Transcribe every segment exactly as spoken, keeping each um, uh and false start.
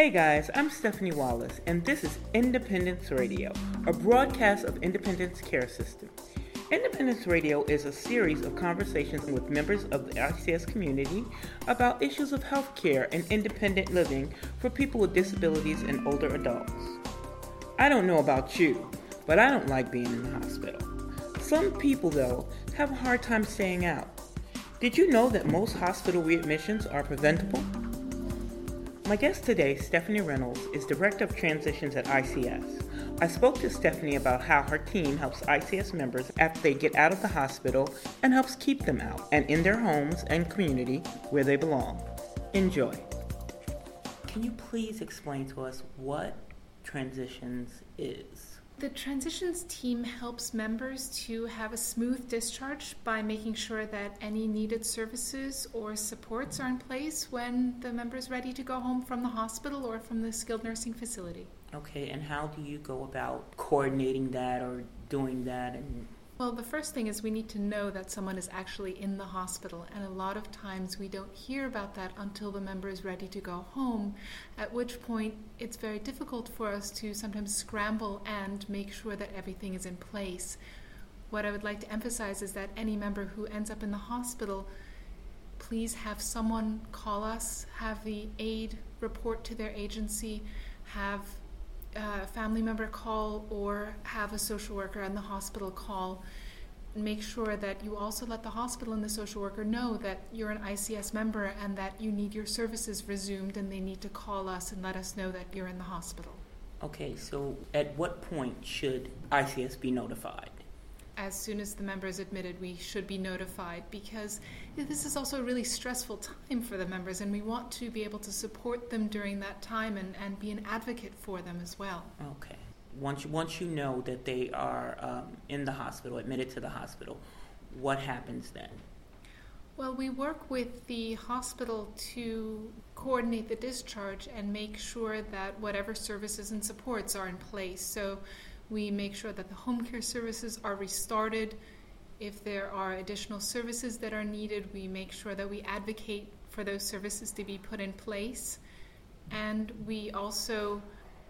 Hey guys, I'm Stephanie Wallace, and this is Independence Radio, a broadcast of Independence Care System. Independence Radio is a series of conversations with members of the I C S community about issues of health care and independent living for people with disabilities and older adults. I don't know about you, but I don't like being in the hospital. Some people, though, have a hard time staying out. Did you know that most hospital readmissions are preventable? My guest today, Stephanie Reynolds, is Director of Transitions at I C S. I spoke to Stephanie about how her team helps I C S members after they get out of the hospital and helps keep them out and in their homes and community where they belong. Enjoy. Can you please explain to us what Transitions is? The Transitions team helps members to have a smooth discharge by making sure that any needed services or supports are in place when the member is ready to go home from the hospital or from the skilled nursing facility. Okay, and how do you go about coordinating that or doing that? And Well, the first thing is we need to know that someone is actually in the hospital, and a lot of times we don't hear about that until the member is ready to go home, at which point it's very difficult for us to sometimes scramble and make sure that everything is in place. What I would like to emphasize is that any member who ends up in the hospital, please have someone call us, have the aide report to their agency, have a family member call, or have a social worker and the hospital call. Make sure that you also let the hospital and the social worker know that you're an I C S member and that you need your services resumed, and they need to call us and let us know that you're in the hospital. Okay, so at what point should I C S be notified? As soon as the member is admitted, we should be notified, because this is also a really stressful time for the members, and we want to be able to support them during that time and, and be an advocate for them as well. Okay. Once, once you know that they are um, in the hospital, admitted to the hospital, what happens then? Well, we work with the hospital to coordinate the discharge and make sure that whatever services and supports are in place. So we make sure that the home care services are restarted. If there are additional services that are needed, we make sure that we advocate for those services to be put in place. And we also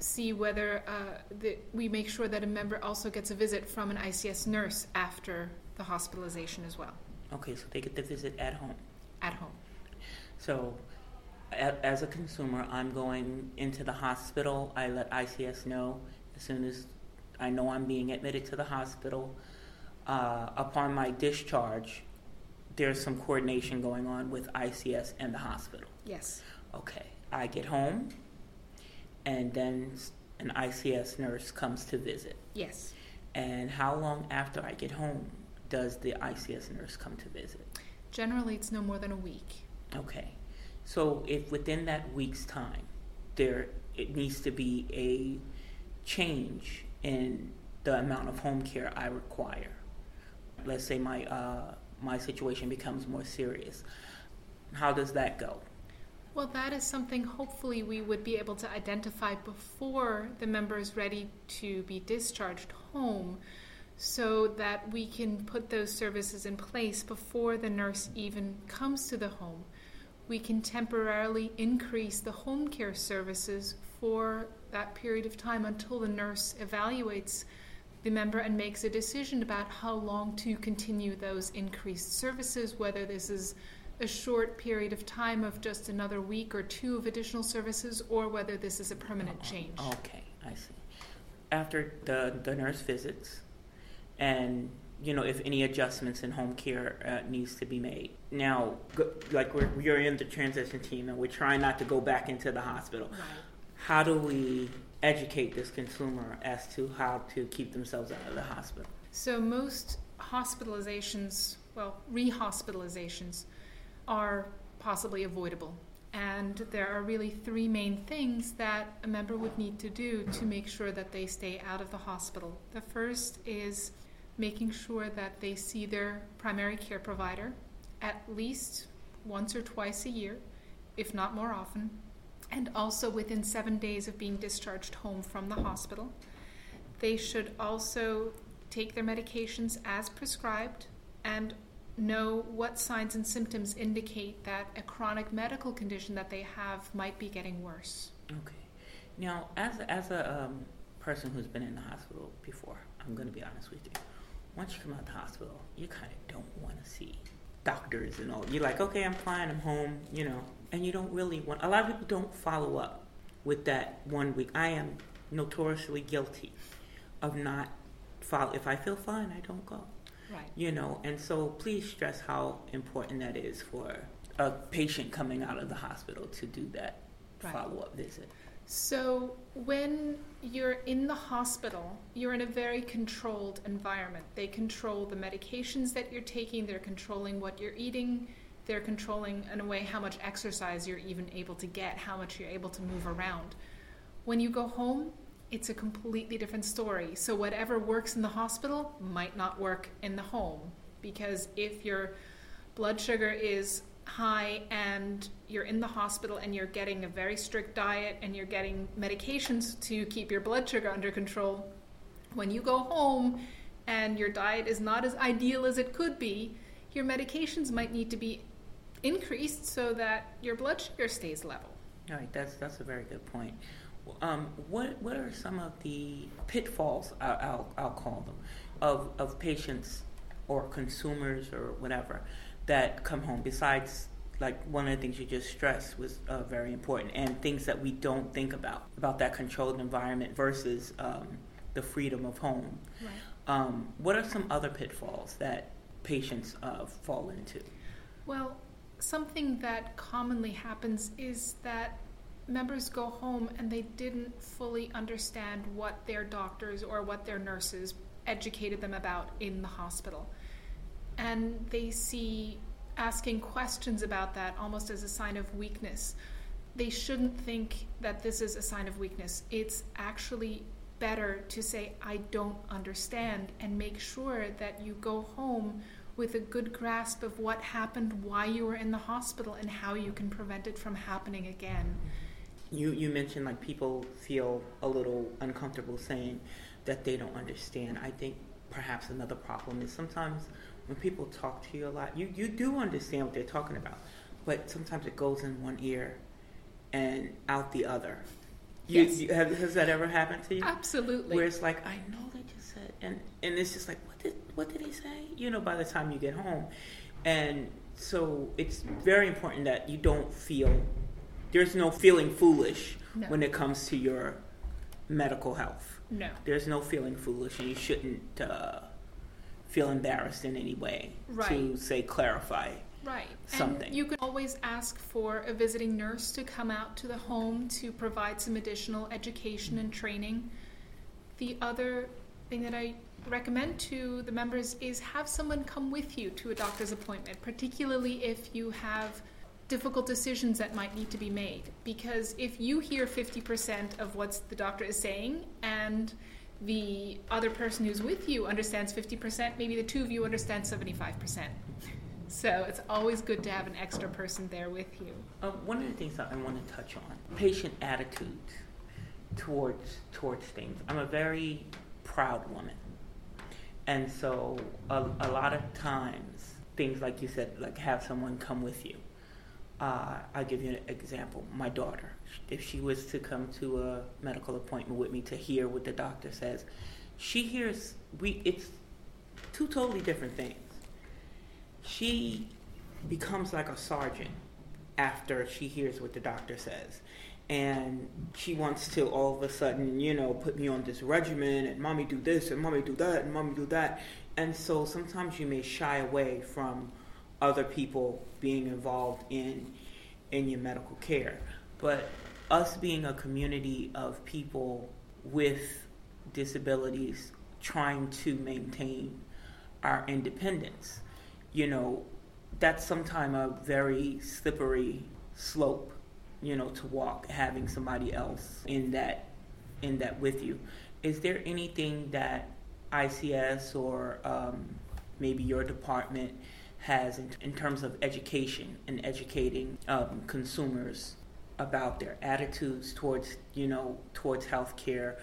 see whether uh, the, we make sure that a member also gets a visit from an I C S nurse after the hospitalization as well. Okay, so they get the visit at home? At home. So a- as a consumer, I'm going into the hospital. I let I C S know as soon as I know I'm being admitted to the hospital. Uh, upon my discharge, there's some coordination going on with I C S and the hospital. Yes. Okay. I get home, and then an I C S nurse comes to visit. Yes. And how long after I get home does the I C S nurse come to visit? Generally, it's no more than a week. Okay. So if within that week's time, there it needs to be a change in the amount of home care I require. Let's say my uh, my situation becomes more serious. How does that go? Well, that is something hopefully we would be able to identify before the member is ready to be discharged home, so that we can put those services in place before the nurse even comes to the home. We can temporarily increase the home care services for that period of time until the nurse evaluates the member and makes a decision about how long to continue those increased services, whether this is a short period of time of just another week or two of additional services, or whether this is a permanent change. Okay, I see. After the, the nurse visits, and you know, if any adjustments in home care uh, needs to be made. Now, go, like we're, we're in the transition team, and we're trying not to go back into the hospital. Right. How do we educate this consumer as to how to keep themselves out of the hospital? So most hospitalizations, well, rehospitalizations, are possibly avoidable. And there are really three main things that a member would need to do to make sure that they stay out of the hospital. The first is making sure that they see their primary care provider at least once or twice a year, if not more often, and also within seven days of being discharged home from the hospital. They should also take their medications as prescribed and know what signs and symptoms indicate that a chronic medical condition that they have might be getting worse. Okay. Now, as a, as a um, person who's been in the hospital before, I'm going to be honest with you. Once you come out of the hospital, you kind of don't want to see doctors and all. You're like, okay, I'm fine, I'm home, you know. And you don't really want, a lot of people don't follow up with that one week. I am notoriously guilty of not follow. If I feel fine, I don't go. Right. You know, and so please stress how important that is for a patient coming out of the hospital to do that right. follow-up visit. So when you're in the hospital, you're in a very controlled environment. They control the medications that you're taking. They're controlling what you're eating. They're controlling, in a way, how much exercise you're even able to get, how much you're able to move around. When you go home, it's a completely different story. So whatever works in the hospital might not work in the home, because if your blood sugar is high and you're in the hospital and you're getting a very strict diet and you're getting medications to keep your blood sugar under control, when you go home and your diet is not as ideal as it could be, your medications might need to be increased so that your blood sugar stays level. All right, that's that's a very good point. Um, what what are some of the pitfalls, I'll, I'll call them, of, of patients or consumers or whatever that come home? Besides, like, one of the things you just stressed was uh, very important, and things that we don't think about, about that controlled environment versus um, the freedom of home. Right. Um, what are some other pitfalls that patients uh, fall into? Well, something that commonly happens is that members go home and they didn't fully understand what their doctors or what their nurses educated them about in the hospital. And they see asking questions about that almost as a sign of weakness. They shouldn't think that this is a sign of weakness. It's actually better to say, I don't understand, and make sure that you go home with a good grasp of what happened, why you were in the hospital, and how you can prevent it from happening again. You you mentioned, like, people feel a little uncomfortable saying that they don't understand. I think perhaps another problem is sometimes when people talk to you a lot, you, you do understand what they're talking about, but sometimes it goes in one ear and out the other. You, yes. you, have, has that ever happened to you? Absolutely. Where it's like, I know they just said, and, and it's just like, what did what did he say? You know, by the time you get home. And so it's very important that you don't feel, there's no feeling foolish no. when it comes to your medical health. No. There's no feeling foolish, and you shouldn't uh, feel embarrassed in any way right. to, say, clarify Right. something. And you can always ask for a visiting nurse to come out to the home to provide some additional education and training. The other thing that I recommend to the members is have someone come with you to a doctor's appointment, particularly if you have difficult decisions that might need to be made. Because if you hear fifty percent of what the doctor is saying and the other person who's with you understands fifty percent, maybe the two of you understand seventy-five percent. So it's always good to have an extra person there with you. Uh, one of the things that I want to touch on, patient attitudes towards towards things. I'm a very proud woman. And so a, a lot of times, things like you said, like have someone come with you. Uh, I'll give you an example. My daughter, if she was to come to a medical appointment with me to hear what the doctor says, she hears, we it's two totally different things. She becomes like a sergeant after she hears what the doctor says. And she wants to all of a sudden, you know, put me on this regimen, and mommy do this, and mommy do that, and mommy do that. And so sometimes you may shy away from other people being involved in in your medical care. But us being a community of people with disabilities trying to maintain our independence, you know, that's sometimes a very slippery slope, you know, to walk, having somebody else in that in that with you. Is there anything that I C S or um, maybe your department has in, in terms of education and educating um, consumers about their attitudes towards, you know, towards healthcare?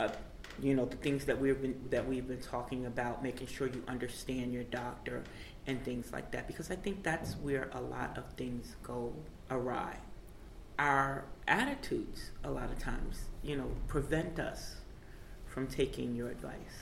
Uh, you know, the things that we've been that we've been talking about, making sure you understand your doctor and things like that, because I think that's where a lot of things go awry. our attitudes a lot of times, you know, prevent us from taking your advice.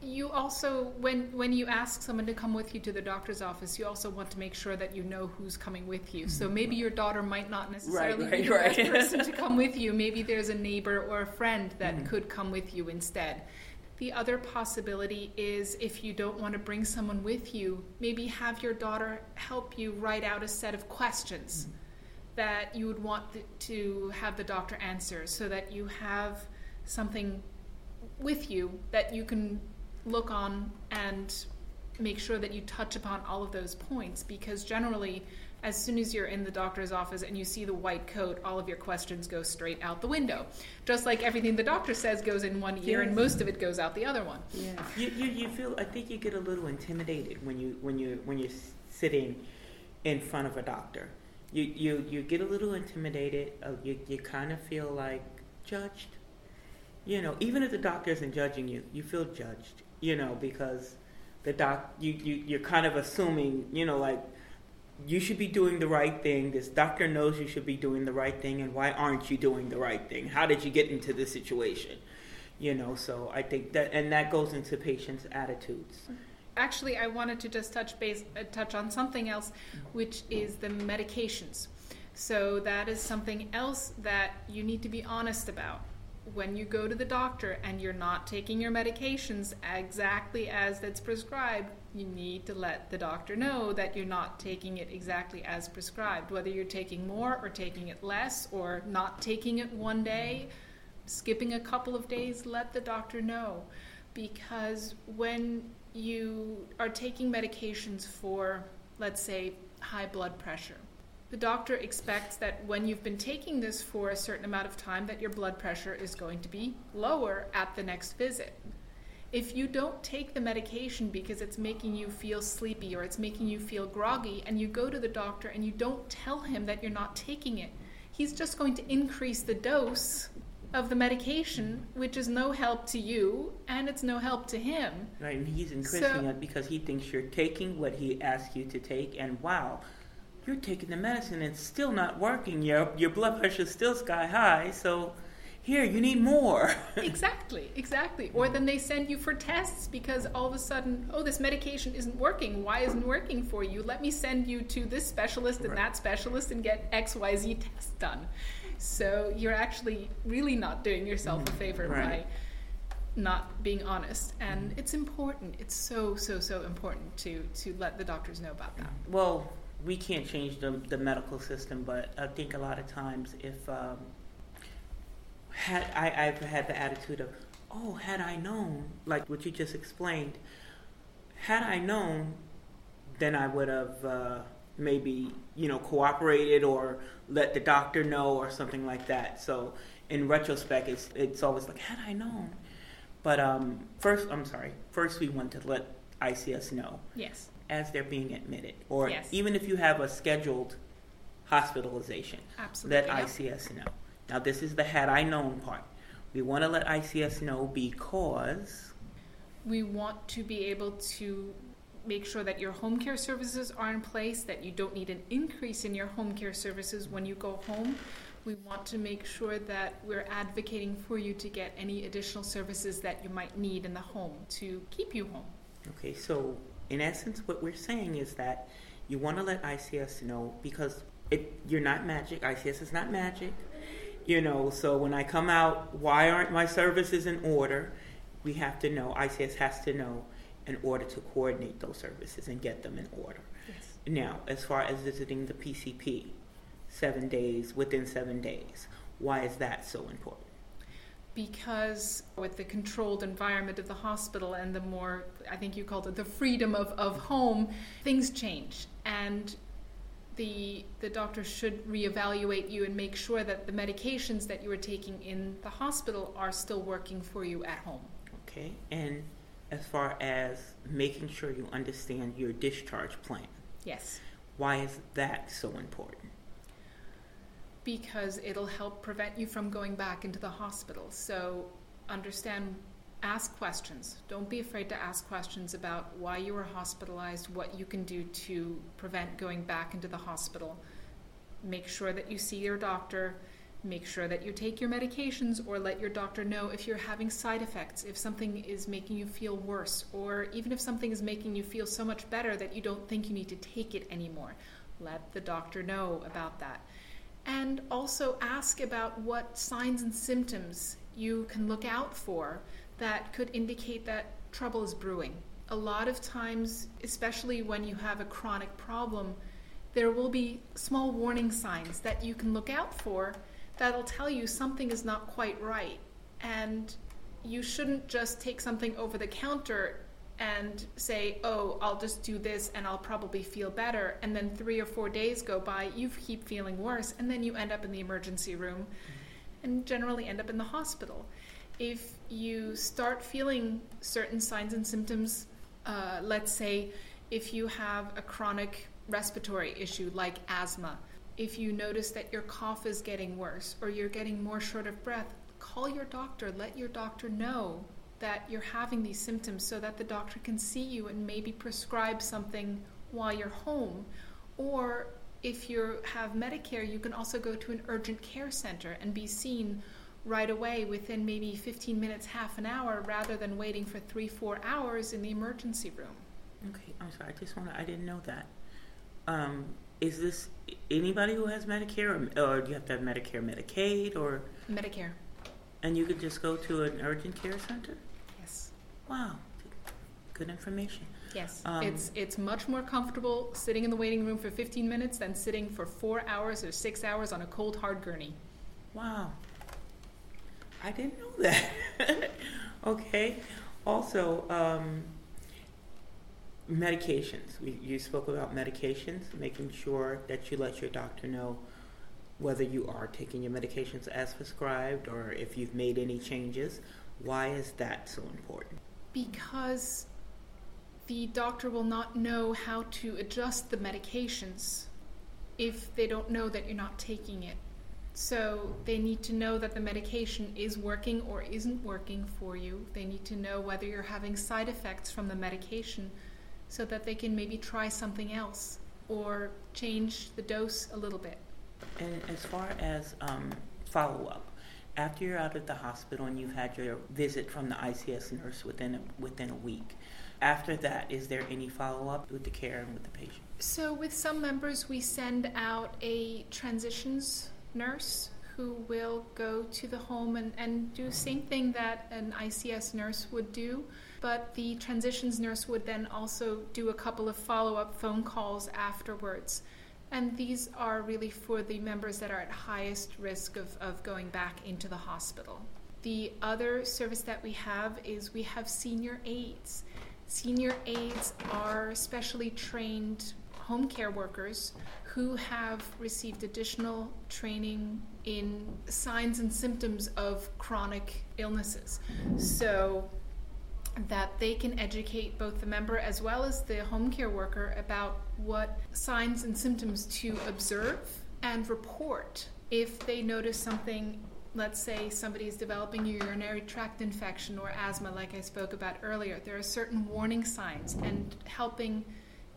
You also, when when you ask someone to come with you to the doctor's office, you also want to make sure that you know who's coming with you. So maybe your daughter might not necessarily right, right, be the right. best person to come with you. Maybe there's a neighbor or a friend that mm-hmm. could come with you instead. The other possibility is, if you don't want to bring someone with you, maybe have your daughter help you write out a set of questions mm-hmm. that you would want th- to have the doctor answer, so that you have something with you that you can look on and make sure that you touch upon all of those points, because generally as soon as you're in the doctor's office and you see the white coat, all of your questions go straight out the window, just like everything the doctor says goes in one ear yes. and most of it goes out the other one. Yeah, you, you you feel, I think you get a little intimidated when you when you when you're sitting in front of a doctor. You you, you get a little intimidated. Uh, you you kind of feel like judged. You know, even if the doctor isn't judging you, you feel judged. You know, because the doc, you, you, you're kind of assuming, you know, like, you should be doing the right thing. This doctor knows you should be doing the right thing, and why aren't you doing the right thing? How did you get into this situation? You know, so I think that, and that goes into patients' attitudes. Actually, I wanted to just touch base, uh, touch on something else, which is the medications. So that is something else that you need to be honest about. When you go to the doctor and you're not taking your medications exactly as that's prescribed, you need to let the doctor know that you're not taking it exactly as prescribed. Whether you're taking more or taking it less, or not taking it one day, skipping a couple of days, let the doctor know. Because when you are taking medications for, let's say, high blood pressure, the doctor expects that when you've been taking this for a certain amount of time, that your blood pressure is going to be lower at the next visit. If you don't take the medication because it's making you feel sleepy or it's making you feel groggy, and you go to the doctor and you don't tell him that you're not taking it, he's just going to increase the dose of the medication, which is no help to you and it's no help to him. Right, and he's increasing so, it because he thinks you're taking what he asked you to take, and wow, you're taking the medicine and it's still not working. Your your blood pressure is still sky high, so here, you need more. Exactly, exactly. Or then they send you for tests because all of a sudden, oh, this medication isn't working. Why isn't it working for you? Let me send you to this specialist and right. that specialist and get X Y Z tests done. So you're actually really not doing yourself mm-hmm. a favor right. by not being honest. And mm-hmm. it's important. It's so, so, so important to, to let the doctors know about that. Well, we can't change the, the medical system, but I think a lot of times if um, had I, I've had the attitude of, oh, had I known, like what you just explained, had I known, then I would have uh, maybe, you know, cooperated or let the doctor know or something like that. So in retrospect, it's it's always like, had I known. But um, first, I'm sorry, first we want to let I C S know. Yes. As they're being admitted, or yes. even if you have a scheduled hospitalization, Absolutely. let yep. I C S know. Now, this is the had I known part. We want to let I C S know because we want to be able to make sure that your home care services are in place, that you don't need an increase in your home care services when you go home. We want to make sure that we're advocating for you to get any additional services that you might need in the home to keep you home. Okay, so in essence, what we're saying is that you want to let I C S know because it, you're not magic. I C S is not magic. You know, so when I come out, why aren't my services in order? We have to know. I C S has to know in order to coordinate those services and get them in order. Yes. Now, as far as visiting the P C P, seven days, within seven days, why is that so important? Because with the controlled environment of the hospital and the more, I think you called it the freedom of, of home, things change. And the the doctor should reevaluate you and make sure that the medications that you are taking in the hospital are still working for you at home. Okay. And as far as making sure you understand your discharge plan. Yes. Why is that so important? Because it'll help prevent you from going back into the hospital. So understand, ask questions. Don't be afraid to ask questions about why you were hospitalized, what you can do to prevent going back into the hospital. Make sure that you see your doctor. Make sure that you take your medications, or let your doctor know if you're having side effects, if something is making you feel worse, or even if something is making you feel so much better that you don't think you need to take it anymore. Let the doctor know about that. And also ask about what signs and symptoms you can look out for that could indicate that trouble is brewing. A lot of times, especially when you have a chronic problem, there will be small warning signs that you can look out for that'll tell you something is not quite right. And you shouldn't just take something over the counter and say, oh, I'll just do this and I'll probably feel better. And then three or four days go by, you keep feeling worse, and then you end up in the emergency room and generally end up in the hospital. If you start feeling certain signs and symptoms, uh, let's say if you have a chronic respiratory issue like asthma, if you notice that your cough is getting worse or you're getting more short of breath, call your doctor. Let your doctor know that you're having these symptoms so that the doctor can see you and maybe prescribe something while you're home. Or if you have Medicare, you can also go to an urgent care center and be seen right away within maybe fifteen minutes, half an hour, rather than waiting for three, four hours in the emergency room. Okay, I'm sorry. I just want to, I didn't know that. Um, Is this anybody who has Medicare, or, or do you have to have Medicare, Medicaid, or? Medicare. And you could just go to an urgent care center? Yes. Wow. Good information. Yes. Um, it's it's much more comfortable sitting in the waiting room for fifteen minutes than sitting for four hours or six hours on a cold, hard gurney. Wow. I didn't know that. Okay. Also, um... medications. We, you spoke about medications, making sure that you let your doctor know whether you are taking your medications as prescribed or if you've made any changes. Why is that so important? Because the doctor will not know how to adjust the medications if they don't know that you're not taking it. So they need to know that the medication is working or isn't working for you. They need to know whether you're having side effects from the medication, so that they can maybe try something else or change the dose a little bit. And as far as um, follow-up, after you're out of the hospital and you've had your visit from the I C S nurse within a, within a week, after that, is there any follow-up with the care and with the patient? So with some members, we send out a transitions nurse who will go to the home and, and do the same thing that an I C S nurse would do. But the transitions nurse would then also do a couple of follow-up phone calls afterwards. And these are really for the members that are at highest risk of, of going back into the hospital. The other service that we have is we have senior aides. Senior aides are specially trained home care workers who have received additional training in signs and symptoms of chronic illnesses, so that they can educate both the member as well as the home care worker about what signs and symptoms to observe and report if they notice something. Let's say somebody is developing a urinary tract infection or asthma, like I spoke about earlier. There are certain warning signs, and helping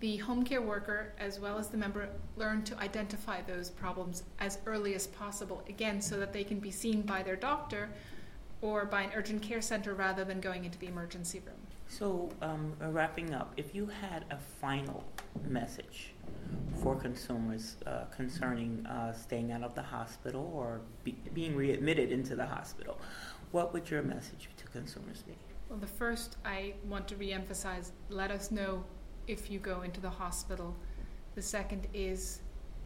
the home care worker as well as the member learn to identify those problems as early as possible, again, so that they can be seen by their doctor or by an urgent care center rather than going into the emergency room. So um, wrapping up, if you had a final message for consumers uh, concerning uh, staying out of the hospital or be- being readmitted into the hospital, what would your message to consumers be? Well, the first I want to reemphasize, let us know if you go into the hospital. The second is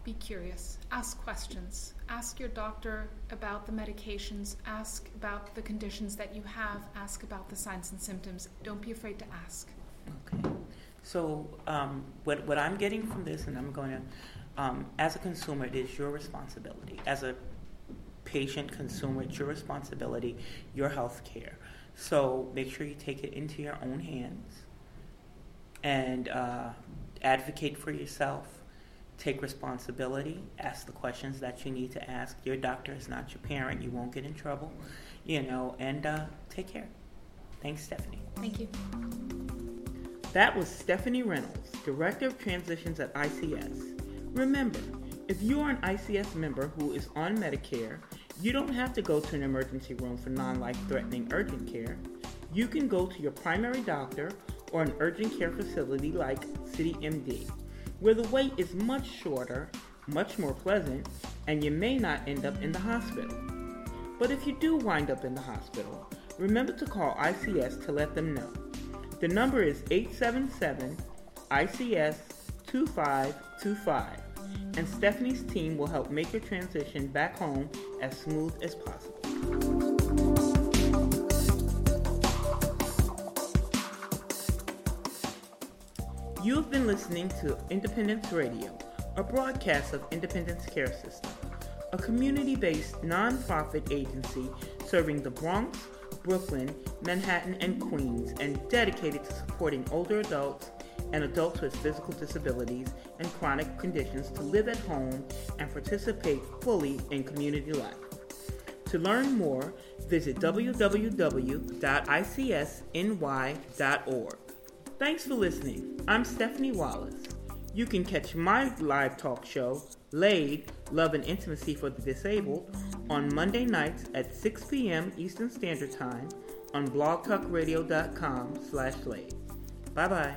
be curious. Ask questions. Ask your doctor about the medications. Ask about the conditions that you have. Ask about the signs and symptoms. Don't be afraid to ask. Okay. So um, what, what I'm getting from this, and I'm going to, um, as a consumer, it is your responsibility. As a patient consumer, it's your responsibility, your health care. So make sure you take it into your own hands and uh, advocate for yourself, take responsibility, ask the questions that you need to ask. Your doctor is not your parent. You won't get in trouble, you know, and uh, take care. Thanks, Stephanie. Thank you. That was Stephanie Reynolds, Director of Transitions at I C S. Remember, If you are an I C S member who is on Medicare, you don't have to go to an emergency room for non-life-threatening urgent care. You can go to your primary doctor or an urgent care facility like CityMD, where the wait is much shorter, much more pleasant, and you may not end up in the hospital. But if you do wind up in the hospital, remember to call I C S to let them know. The number is eight seven seven I C S two five two five, and Stephanie's team will help make your transition back home as smooth as possible. You have been listening to Independence Radio, a broadcast of Independence Care System, a community-based nonprofit agency serving the Bronx, Brooklyn, Manhattan, and Queens, and dedicated to supporting older adults and adults with physical disabilities and chronic conditions to live at home and participate fully in community life. To learn more, visit w w w dot i c s n y dot org. Thanks for listening. I'm Stephanie Wallace. You can catch my live talk show, Laid, Love and Intimacy for the Disabled, on Monday nights at six p.m. Eastern Standard Time on blogtalkradio.com slash Laid. Bye-bye.